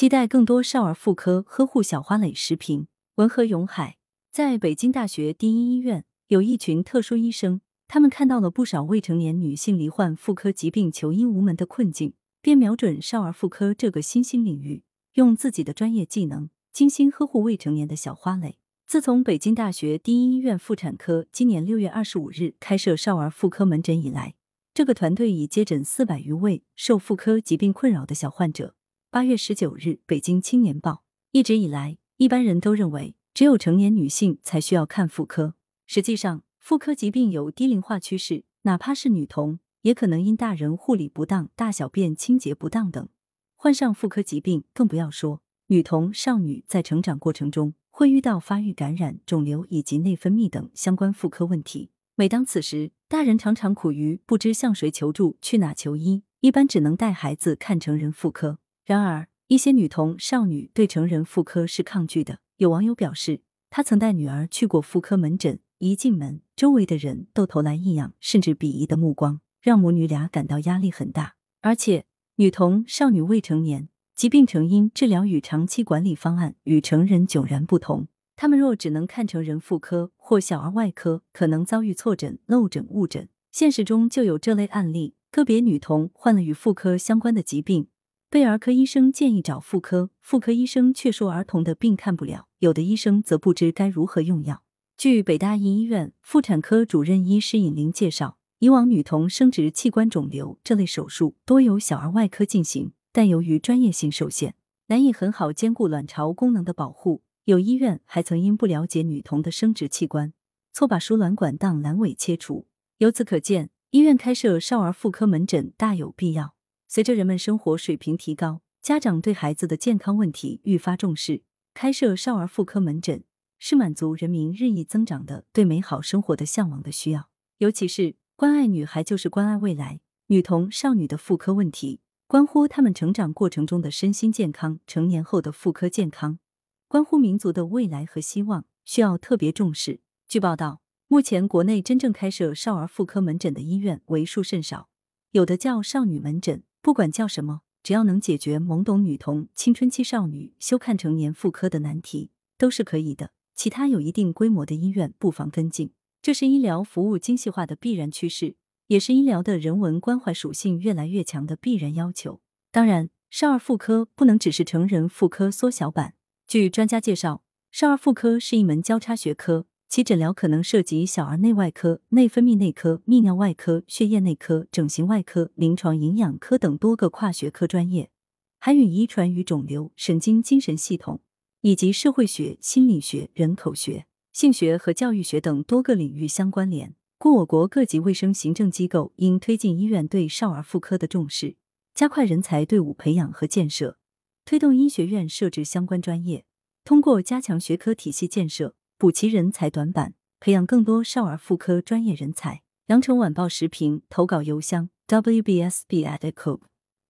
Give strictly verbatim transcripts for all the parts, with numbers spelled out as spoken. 期待更多少儿妇科呵护小花蕾视频。文和永海，在北京大学第一医院有一群特殊医生，他们看到了不少未成年女性罹患妇科疾病求医无门的困境，便瞄准少儿妇科这个新兴领域，用自己的专业技能精心呵护未成年的小花蕾。自从北京大学第一医院妇产科今年六月二十五日开设少儿妇科门诊以来，这个团队已接诊四百余位受妇科疾病困扰的小患者。八月十九日，北京青年报。一直以来，一般人都认为只有成年女性才需要看妇科。实际上，妇科疾病有低龄化趋势，哪怕是女童，也可能因大人护理不当、大小便清洁不当等，患上妇科疾病。更不要说女童、少女在成长过程中会遇到发育、感染、肿瘤以及内分泌等相关妇科问题。每当此时，大人常常苦于不知向谁求助、去哪求医，一般只能带孩子看成人妇科。然而，一些女童、少女对成人妇科是抗拒的。有网友表示，他曾带女儿去过妇科门诊，一进门，周围的人都投来异样甚至鄙夷的目光，让母女俩感到压力很大。而且，女童、少女未成年疾病成因、治疗与长期管理方案与成人迥然不同，他们若只能看成人妇科或小儿外科，可能遭遇错诊、漏诊、误诊。现实中就有这类案例，个别女童患了与妇科相关的疾病，被儿科医生建议找妇科，妇科医生却说儿童的病看不了，有的医生则不知该如何用药。据北大医院妇产科主任医师尹玲介绍，以往女童生殖器官肿瘤这类手术多由小儿外科进行，但由于专业性受限，难以很好兼顾卵巢功能的保护。有医院还曾因不了解女童的生殖器官，错把输卵管当阑尾切除。由此可见，医院开设少儿妇科门诊大有必要。随着人们生活水平提高，家长对孩子的健康问题愈发重视，开设少儿妇科门诊是满足人民日益增长的对美好生活的向往的需要。尤其是关爱女孩就是关爱未来，女童、少女的妇科问题关乎他们成长过程中的身心健康，成年后的妇科健康，关乎民族的未来和希望，需要特别重视。据报道，目前国内真正开设少儿妇科门诊的医院为数甚少，有的叫少女门诊，不管叫什么，只要能解决懵懂女童、青春期少女休看成年妇科的难题，都是可以的。其他有一定规模的医院不妨跟进，这是医疗服务精细化的必然趋势，也是医疗的人文关怀属性越来越强的必然要求。当然，少儿妇科不能只是成人妇科缩小版。据专家介绍，少儿妇科是一门交叉学科，其诊疗可能涉及小儿内外科、内分泌内科、泌尿外科、血液内科、整形外科、临床营养科等多个跨学科专业，还与遗传与肿瘤、神经精神系统以及社会学、心理学、人口学、性学和教育学等多个领域相关联。故我国各级卫生行政机构应推进医院对少儿妇科的重视，加快人才队伍培养和建设，推动医学院设置相关专业，通过加强学科体系建设，补齐人才短板，培养更多少儿妇科专业人才。羊城晚报时评投稿邮箱 w b s b at echo dot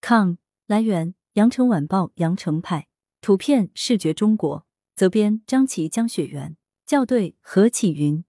com。 来源：羊城晚报羊城派，图片：视觉中国，责编：张琪、江雪媛，校对：何启云。